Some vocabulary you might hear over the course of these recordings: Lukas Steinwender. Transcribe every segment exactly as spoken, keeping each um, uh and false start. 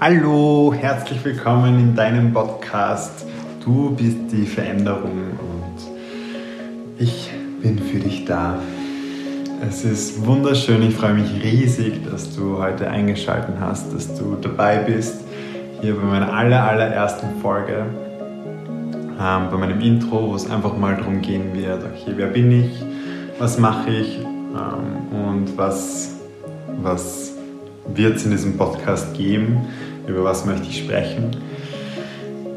Hallo, herzlich willkommen in deinem Podcast. Du bist die Veränderung und ich bin für dich da. Es ist wunderschön, ich freue mich riesig, dass du heute eingeschaltet hast, dass du dabei bist, hier bei meiner aller, allerersten Folge, ähm, bei meinem Intro, wo es einfach mal darum gehen wird, okay, wer bin ich, was mache ich ähm, und was, was wird es in diesem Podcast geben, über was möchte ich sprechen.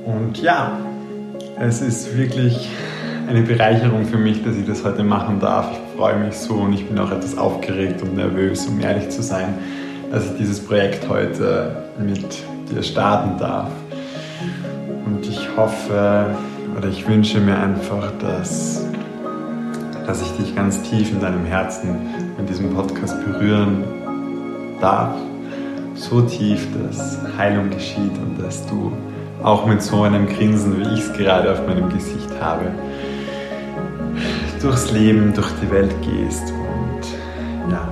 Und ja, es ist wirklich eine Bereicherung für mich, dass ich das heute machen darf. Ich freue mich so und ich bin auch etwas aufgeregt und nervös, um ehrlich zu sein, dass ich dieses Projekt heute mit dir starten darf. Und ich hoffe oder ich wünsche mir einfach, dass, dass ich dich ganz tief in deinem Herzen mit diesem Podcast berühren darf. So tief, dass Heilung geschieht und dass du auch mit so einem Grinsen, wie ich es gerade auf meinem Gesicht habe, durchs Leben, durch die Welt gehst. Und ja,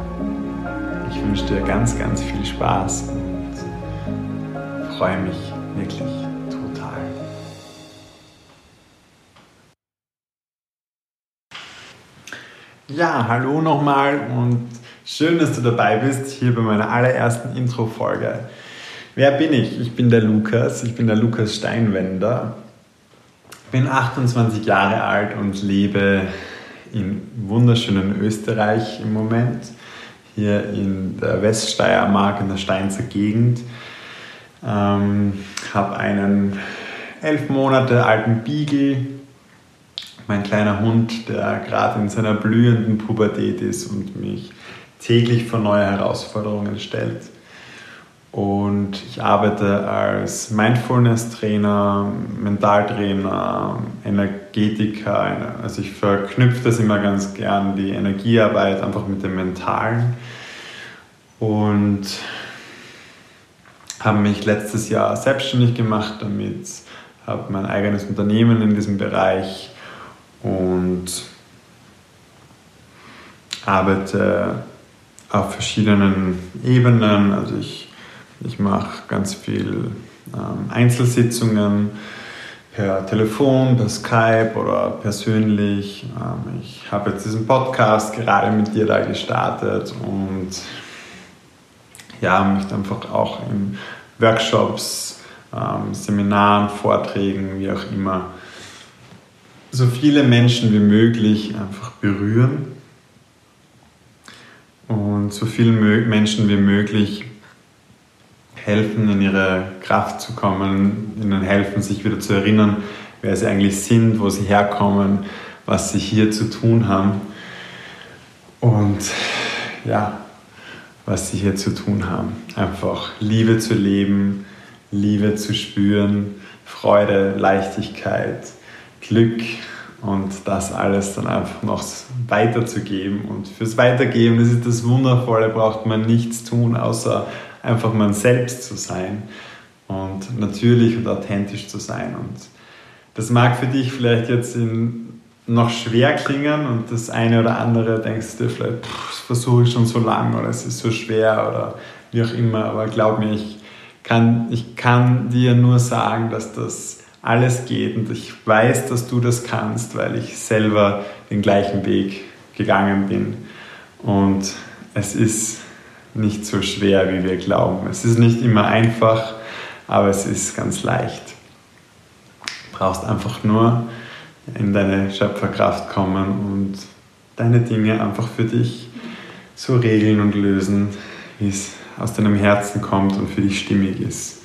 ich wünsche dir ganz, ganz viel Spaß und freue mich wirklich total. Ja, hallo nochmal und schön, dass du dabei bist, hier bei meiner allerersten Intro-Folge. Wer bin ich? Ich bin der Lukas, ich bin der Lukas Steinwender, bin achtundzwanzig Jahre alt und lebe in wunderschönen Österreich im Moment, hier in der Weststeiermark, in der Steinzer Gegend. Ähm, habe einen elf Monate alten Beagle, mein kleiner Hund, der gerade in seiner blühenden Pubertät ist und mich täglich vor neue Herausforderungen stellt. Und ich arbeite als Mindfulness-Trainer, Mentaltrainer, Energetiker. Also ich verknüpfe das immer ganz gern, die Energiearbeit einfach mit dem Mentalen. Und habe mich letztes Jahr selbstständig gemacht damit, habe mein eigenes Unternehmen in diesem Bereich und arbeite auf verschiedenen Ebenen. Also ich Ich mache ganz viel ähm, Einzelsitzungen per Telefon, per Skype oder persönlich. Ähm, ich habe jetzt diesen Podcast gerade mit dir da gestartet und ja, möchte einfach auch in Workshops, ähm, Seminaren, Vorträgen, wie auch immer, so viele Menschen wie möglich einfach berühren und so vielen Menschen wie möglich helfen, in ihre Kraft zu kommen, ihnen helfen, sich wieder zu erinnern, wer sie eigentlich sind, wo sie herkommen, was sie hier zu tun haben und ja, was sie hier zu tun haben. Einfach Liebe zu leben, Liebe zu spüren, Freude, Leichtigkeit, Glück und das alles dann einfach noch weiterzugeben. Und fürs Weitergeben, das ist das Wundervolle, braucht man nichts tun, außer einfach man selbst zu sein und natürlich und authentisch zu sein. Und das mag für dich vielleicht jetzt in, noch schwer klingen und das eine oder andere denkst du dir vielleicht, pff, das versuche ich schon so lange oder es ist so schwer oder wie auch immer. Aber glaub mir, ich kann, ich kann dir nur sagen, dass das alles geht und ich weiß, dass du das kannst, weil ich selber den gleichen Weg gegangen bin. Und es ist nicht so schwer, wie wir glauben. Es ist nicht immer einfach, aber es ist ganz leicht. Du brauchst einfach nur in deine Schöpferkraft kommen und deine Dinge einfach für dich so regeln und lösen, wie es aus deinem Herzen kommt und für dich stimmig ist.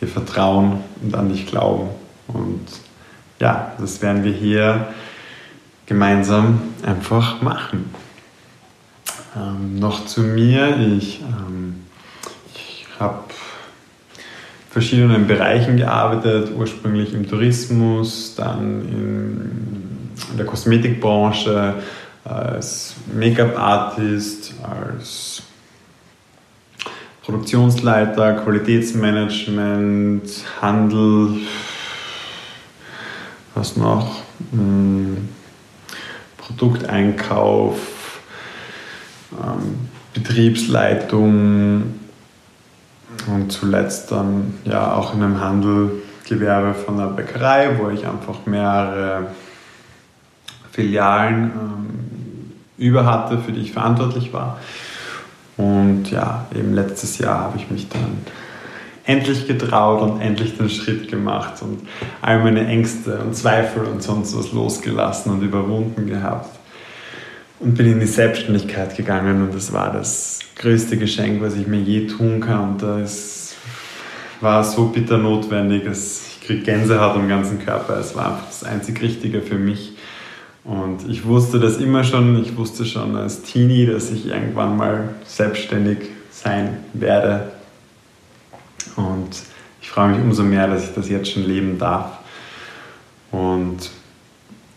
Dir vertrauen und an dich glauben. Und ja, das werden wir hier gemeinsam einfach machen. Ähm, noch zu mir, ich, ähm, ich habe in verschiedenen Bereichen gearbeitet, ursprünglich im Tourismus, dann in, in der Kosmetikbranche, als Make-up-Artist, als Produktionsleiter, Qualitätsmanagement, Handel, was noch, hm, Produkteinkauf, Betriebsleitung, Und zuletzt dann ja auch in einem Handel, Gewerbe von einer Bäckerei, wo ich einfach mehrere Filialen ähm, über hatte, für die ich verantwortlich war. Und ja, eben letztes Jahr habe ich mich dann endlich getraut und endlich den Schritt gemacht und all meine Ängste und Zweifel und sonst was losgelassen und überwunden gehabt. Und bin in die Selbstständigkeit gegangen und das war das größte Geschenk, was ich mir je tun kann. Und das war so bitter notwendig, dass ich krieg Gänsehaut am ganzen Körper. Es war einfach das einzig Richtige für mich. Und ich wusste das immer schon. Ich wusste schon als Teenie, dass ich irgendwann mal selbstständig sein werde. Und ich freue mich umso mehr, dass ich das jetzt schon leben darf. Und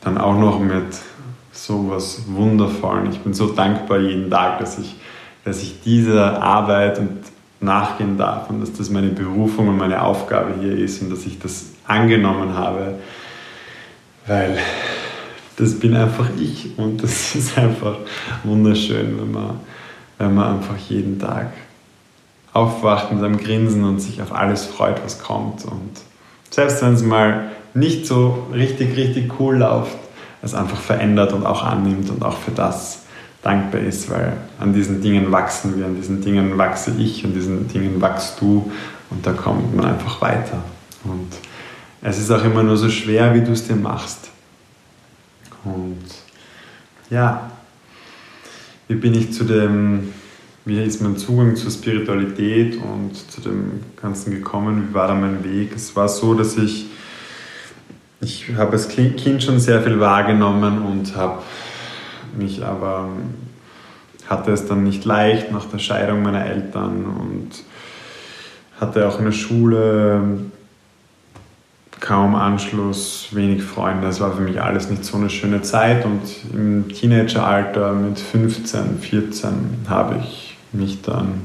dann auch noch mit so was Wundervolles. Ich bin so dankbar jeden Tag, dass ich, dass ich dieser Arbeit und nachgehen darf und dass das meine Berufung und meine Aufgabe hier ist und dass ich das angenommen habe, weil das bin einfach ich und das ist einfach wunderschön, wenn man, wenn man einfach jeden Tag aufwacht mit einem Grinsen und sich auf alles freut, was kommt. Und selbst wenn es mal nicht so richtig, richtig cool läuft, es einfach verändert und auch annimmt und auch für das dankbar ist, weil an diesen Dingen wachsen wir, an diesen Dingen wachse ich, an diesen Dingen wachst du und da kommt man einfach weiter. Und es ist auch immer nur so schwer, wie du es dir machst. Und ja, wie bin ich zu dem, wie ist mein Zugang zur Spiritualität und zu dem Ganzen gekommen, wie war da mein Weg? Es war so, dass ich Ich habe als Kind schon sehr viel wahrgenommen und habe mich aber, hatte es dann nicht leicht nach der Scheidung meiner Eltern und hatte auch in der Schule kaum Anschluss, wenig Freunde. Es war für mich alles nicht so eine schöne Zeit und im Teenageralter mit fünfzehn, vierzehn habe ich mich dann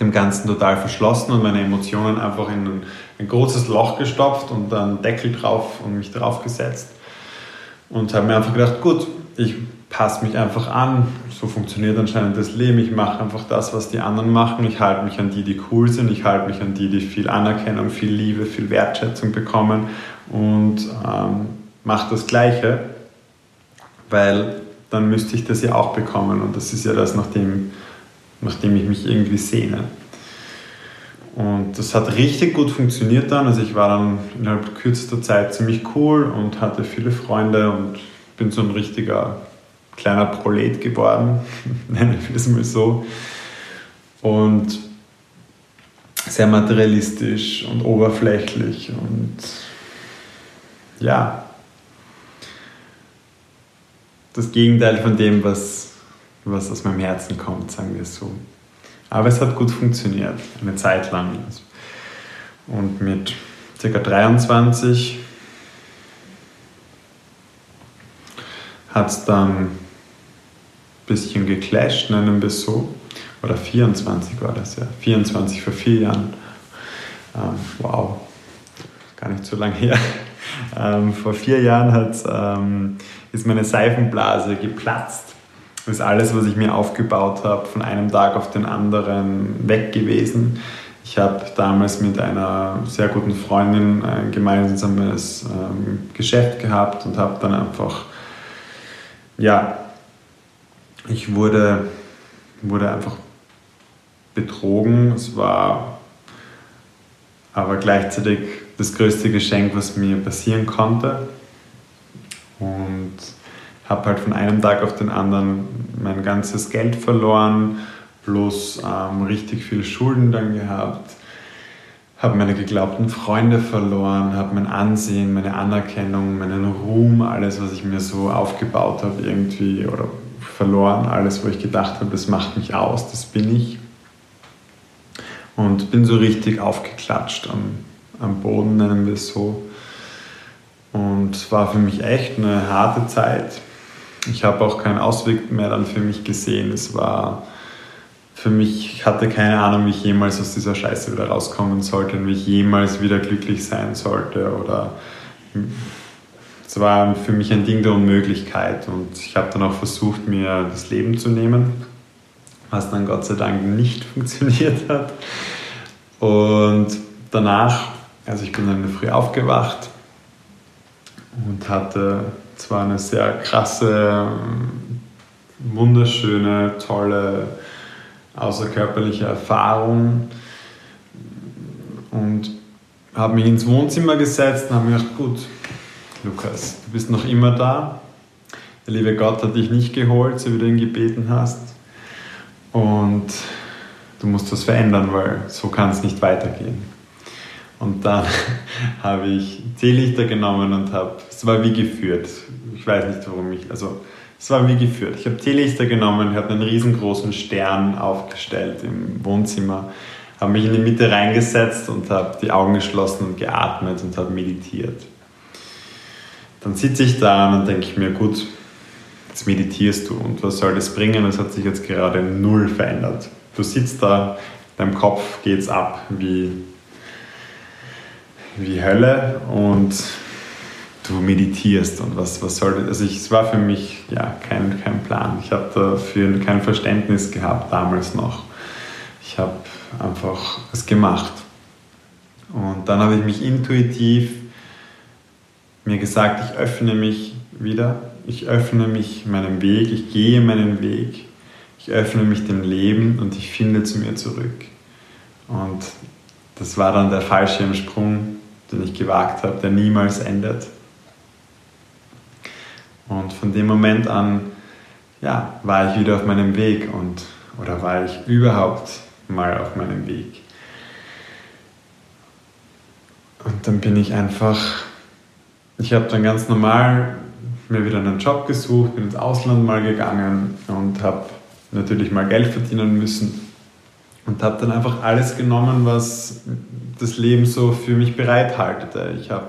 dem Ganzen total verschlossen und meine Emotionen einfach in ein, ein großes Loch gestopft und dann Deckel drauf und mich drauf gesetzt und habe mir einfach gedacht, gut, ich passe mich einfach an, so funktioniert anscheinend das Leben, ich mache einfach das, was die anderen machen, ich halte mich an die, die cool sind, ich halte mich an die, die viel Anerkennung, viel Liebe, viel Wertschätzung bekommen und ähm, mache das Gleiche, weil dann müsste ich das ja auch bekommen und das ist ja das, nach dem nachdem ich mich irgendwie sehne. Und das hat richtig gut funktioniert dann. Also ich war dann innerhalb kürzester Zeit ziemlich cool und hatte viele Freunde und bin so ein richtiger kleiner Prolet geworden, nenne ich das mal so. Und sehr materialistisch und oberflächlich und ja, das Gegenteil von dem, was was aus meinem Herzen kommt, sagen wir es so. Aber es hat gut funktioniert, eine Zeit lang. Und mit ca. dreiundzwanzig hat es dann ein bisschen geclasht, nennen wir es so. Oder vierundzwanzig war das ja, vierundzwanzig vor vier Jahren. Ähm, wow, gar nicht so lange her. Ähm, vor vier Jahren hat's, ähm, ist meine Seifenblase geplatzt. Ist alles, was ich mir aufgebaut habe, von einem Tag auf den anderen weg gewesen. Ich habe damals mit einer sehr guten Freundin ein gemeinsames ähm, Geschäft gehabt und habe dann einfach, ja, ich wurde, wurde einfach betrogen. Es war aber gleichzeitig das größte Geschenk, was mir passieren konnte. Und habe halt von einem Tag auf den anderen mein ganzes Geld verloren, plus ähm, richtig viele Schulden dann gehabt, habe meine geglaubten Freunde verloren, habe mein Ansehen, meine Anerkennung, meinen Ruhm, alles, was ich mir so aufgebaut habe irgendwie oder verloren, alles, wo ich gedacht habe, das macht mich aus, das bin ich. Und bin so richtig aufgeklatscht am, am Boden, nennen wir es so. Und es war für mich echt eine harte Zeit. Ich habe auch keinen Ausweg mehr dann für mich gesehen. Es war für mich, ich hatte keine Ahnung, wie ich jemals aus dieser Scheiße wieder rauskommen sollte und wie ich jemals wieder glücklich sein sollte. Oder es war für mich ein Ding der Unmöglichkeit. Und ich habe dann auch versucht, mir das Leben zu nehmen, was dann Gott sei Dank nicht funktioniert hat. Und danach, also ich bin dann früh aufgewacht und hatte zwar eine sehr krasse, wunderschöne, tolle, außerkörperliche Erfahrung und habe mich ins Wohnzimmer gesetzt und habe mir gedacht, gut, Lukas, du bist noch immer da. Der liebe Gott hat dich nicht geholt, so wie du ihn gebeten hast. Und du musst was verändern, weil so kann es nicht weitergehen. Und dann habe ich Teelichter genommen und habe, es war wie geführt. Ich weiß nicht, warum ich, also es war wie geführt. Ich habe Teelichter genommen, habe einen riesengroßen Stern aufgestellt im Wohnzimmer, habe mich in die Mitte reingesetzt und habe die Augen geschlossen und geatmet und habe meditiert. Dann sitze ich da und denke ich mir, gut, jetzt meditierst du und was soll das bringen? Das hat sich jetzt gerade null verändert. Du sitzt da, deinem Kopf geht's ab wie, wie Hölle und du meditierst und was, was soll das? Also ich, es war für mich ja, kein, kein Plan. Ich habe dafür kein Verständnis gehabt damals noch. Ich habe einfach es gemacht. Und dann habe ich mich intuitiv mir gesagt, ich öffne mich wieder. Ich öffne mich meinem Weg, ich gehe meinen Weg. Ich öffne mich dem Leben und ich finde zu mir zurück. Und das war dann der Fallschirmsprung, den ich gewagt habe, der niemals endet. Und von dem Moment an, ja, war ich wieder auf meinem Weg und, oder war ich überhaupt mal auf meinem Weg. Und dann bin ich einfach, ich habe dann ganz normal mir wieder einen Job gesucht, bin ins Ausland mal gegangen und habe natürlich mal Geld verdienen müssen und habe dann einfach alles genommen, was das Leben so für mich bereithaltete. Ich habe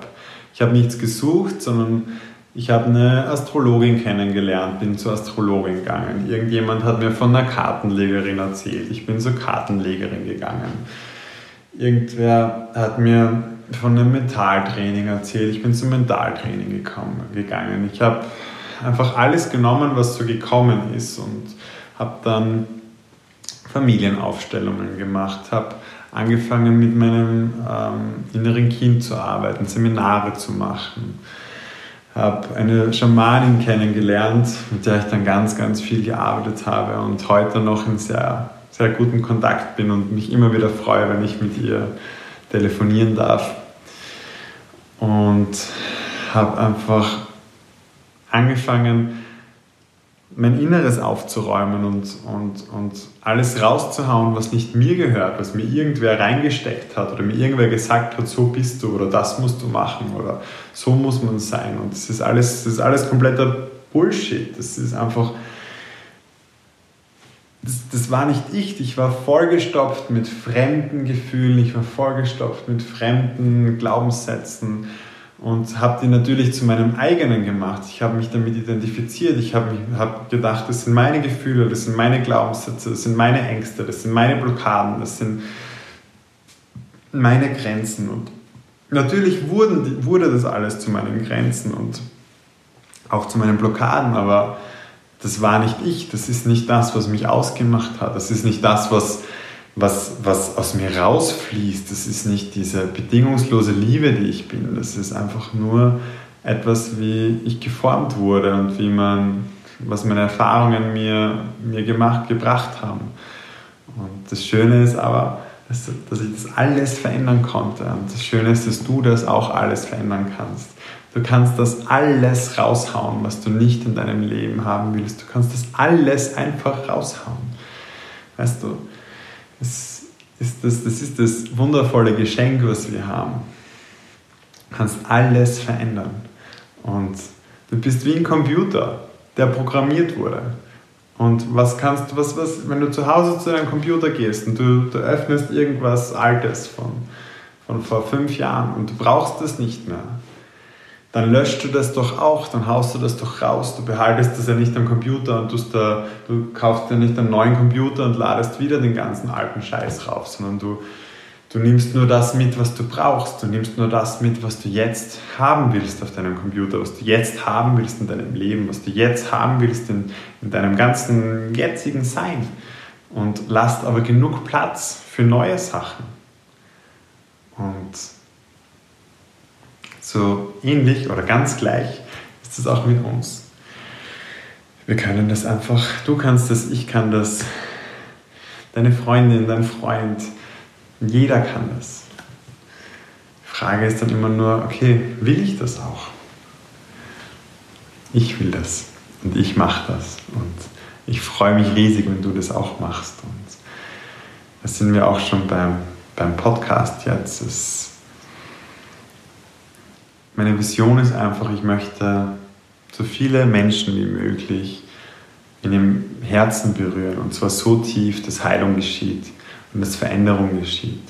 ich hab nichts gesucht, sondern ich habe eine Astrologin kennengelernt, bin zur Astrologin gegangen. Irgendjemand hat mir von einer Kartenlegerin erzählt, ich bin zur Kartenlegerin gegangen. Irgendwer hat mir von einem Mentaltraining erzählt, ich bin zum Mentaltraining gekommen, gegangen. Ich habe einfach alles genommen, was so gekommen ist und habe dann Familienaufstellungen gemacht, habe angefangen mit meinem ähm, inneren Kind zu arbeiten, Seminare zu machen, habe eine Schamanin kennengelernt, mit der ich dann ganz, ganz viel gearbeitet habe und heute noch in sehr, sehr guten Kontakt bin und mich immer wieder freue, wenn ich mit ihr telefonieren darf. Und habe einfach angefangen, mein Inneres aufzuräumen und, und, und alles rauszuhauen, was nicht mir gehört, was mir irgendwer reingesteckt hat oder mir irgendwer gesagt hat, so bist du oder das musst du machen oder so muss man sein. Und das ist alles, das ist alles kompletter Bullshit. Das ist einfach, das, das war nicht ich. Ich war vollgestopft mit fremden Gefühlen, ich war vollgestopft mit fremden Glaubenssätzen. Und habe die natürlich zu meinem eigenen gemacht. Ich habe mich damit identifiziert. Ich habe hab gedacht, das sind meine Gefühle, das sind meine Glaubenssätze, das sind meine Ängste, das sind meine Blockaden, das sind meine Grenzen. Und natürlich wurden, wurde das alles zu meinen Grenzen und auch zu meinen Blockaden, aber das war nicht ich. Das ist nicht das, was mich ausgemacht hat. Das ist nicht das, was... Was, was aus mir rausfließt, das ist nicht diese bedingungslose Liebe, die ich bin. Das ist einfach nur etwas, wie ich geformt wurde und wie man, was meine Erfahrungen mir, mir gemacht, gebracht haben. Und das Schöne ist aber, dass, dass ich das alles verändern konnte. Und das Schöne ist, dass du das auch alles verändern kannst. Du kannst das alles raushauen, was du nicht in deinem Leben haben willst. Du kannst das alles einfach raushauen. Weißt du, Das ist das, das ist das wundervolle Geschenk, was wir haben. Du kannst alles verändern. Und du bist wie ein Computer, der programmiert wurde. Und was kannst du, was, was, wenn du zu Hause zu deinem Computer gehst und du, du öffnest irgendwas Altes von, von vor fünf Jahren und du brauchst das nicht mehr, dann löscht du das doch auch, dann haust du das doch raus. Du behaltest das ja nicht am Computer und tust da, du kaufst ja nicht einen neuen Computer und ladest wieder den ganzen alten Scheiß rauf, sondern du, du nimmst nur das mit, was du brauchst. Du nimmst nur das mit, was du jetzt haben willst auf deinem Computer, was du jetzt haben willst in deinem Leben, was du jetzt haben willst in, in deinem ganzen jetzigen Sein. Und lasst aber genug Platz für neue Sachen. So ähnlich oder ganz gleich ist es auch mit uns. Wir können das einfach, du kannst das, ich kann das, deine Freundin, dein Freund, jeder kann das. Die Frage ist dann immer nur, okay, will ich das auch? Ich will das und ich mache das und ich freue mich riesig, wenn du das auch machst. Und da sind wir auch schon beim, beim Podcast jetzt. Es, meine Vision ist einfach, ich möchte so viele Menschen wie möglich in dem Herzen berühren, und zwar so tief, dass Heilung geschieht und dass Veränderung geschieht.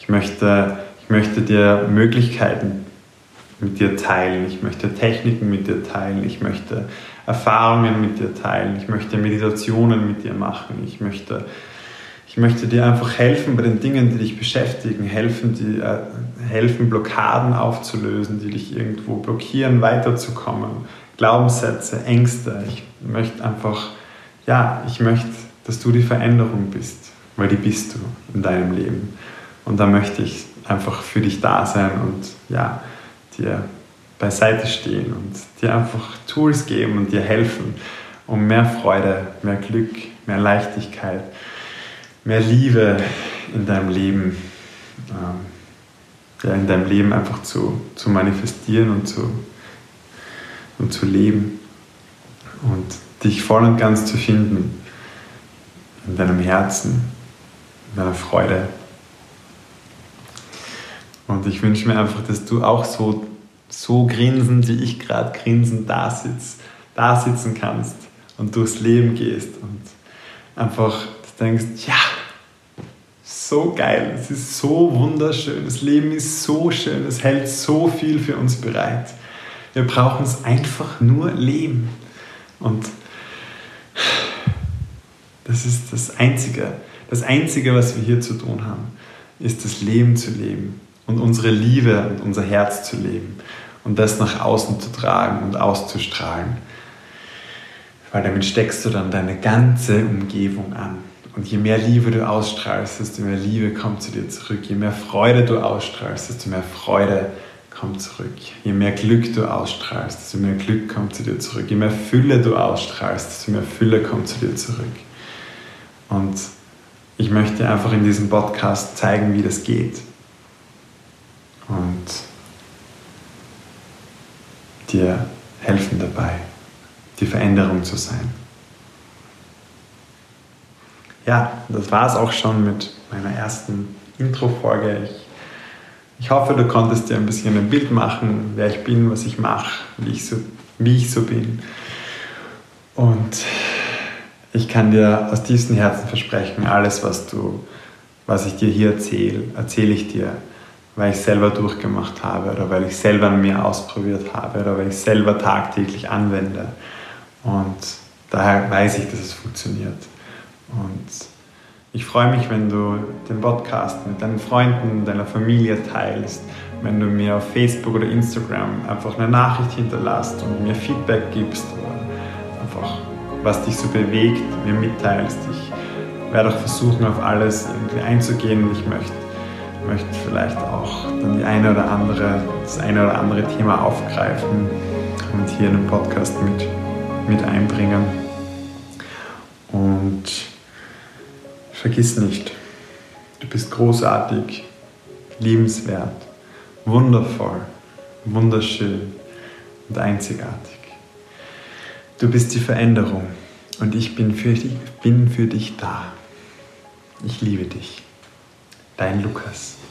Ich möchte, ich möchte dir Möglichkeiten mit dir teilen, ich möchte Techniken mit dir teilen, ich möchte Erfahrungen mit dir teilen, ich möchte Meditationen mit dir machen, ich möchte, ich möchte dir einfach helfen bei den Dingen, die dich beschäftigen, helfen, die, äh, helfen Blockaden aufzulösen, die dich irgendwo blockieren, weiterzukommen, Glaubenssätze, Ängste. Ich möchte einfach, ja, ich möchte, dass du die Veränderung bist, weil die bist du in deinem Leben. Und da möchte ich einfach für dich da sein und ja, dir beiseite stehen und dir einfach Tools geben und dir helfen, um mehr Freude, mehr Glück, mehr Leichtigkeit, mehr Liebe in deinem Leben, ähm, ja, in deinem Leben einfach zu, zu manifestieren und zu, und zu leben und dich voll und ganz zu finden in deinem Herzen, in deiner Freude. Und ich wünsche mir einfach, dass du auch so, so grinsend, wie ich gerade grinsend da sitzt, da sitzen kannst und durchs Leben gehst und einfach denkst, ja, so geil, es ist so wunderschön, das Leben ist so schön, es hält so viel für uns bereit. Wir brauchen es einfach nur leben. Und das ist das Einzige, das Einzige, was wir hier zu tun haben, ist das Leben zu leben. Und unsere Liebe und unser Herz zu leben und das nach außen zu tragen und auszustrahlen. Weil damit steckst du dann deine ganze Umgebung an. Und je mehr Liebe du ausstrahlst, desto mehr Liebe kommt zu dir zurück. Je mehr Freude du ausstrahlst, desto mehr Freude kommt zurück. Je mehr Glück du ausstrahlst, desto mehr Glück kommt zu dir zurück. Je mehr Fülle du ausstrahlst, desto mehr Fülle kommt zu dir zurück. Und ich möchte einfach in diesem Podcast zeigen, wie das geht. Und dir helfen dabei, die Veränderung zu sein. Ja, das war es auch schon mit meiner ersten Intro-Folge. Ich, ich hoffe, du konntest dir ein bisschen ein Bild machen, wer ich bin, was ich mache, wie ich so, wie ich so bin. Und ich kann dir aus tiefstem Herzen versprechen, alles, was, du, was ich dir hier erzähle, erzähle ich dir, weil ich selber durchgemacht habe oder weil ich selber an mir ausprobiert habe oder weil ich selber tagtäglich anwende. Und daher weiß ich, dass es funktioniert. Und ich freue mich, wenn du den Podcast mit deinen Freunden, deiner Familie teilst, wenn du mir auf Facebook oder Instagram einfach eine Nachricht hinterlässt und mir Feedback gibst oder einfach, was dich so bewegt, mir mitteilst. Ich werde auch versuchen, auf alles irgendwie einzugehen, und ich möchte Ich möchte vielleicht auch dann die eine oder andere, das eine oder andere Thema aufgreifen und hier in den Podcast mit, mit einbringen. Und vergiss nicht, du bist großartig, liebenswert, wundervoll, wunderschön und einzigartig. Du bist die Veränderung und ich bin für dich, bin für dich da. Ich liebe dich. Dein Lukas.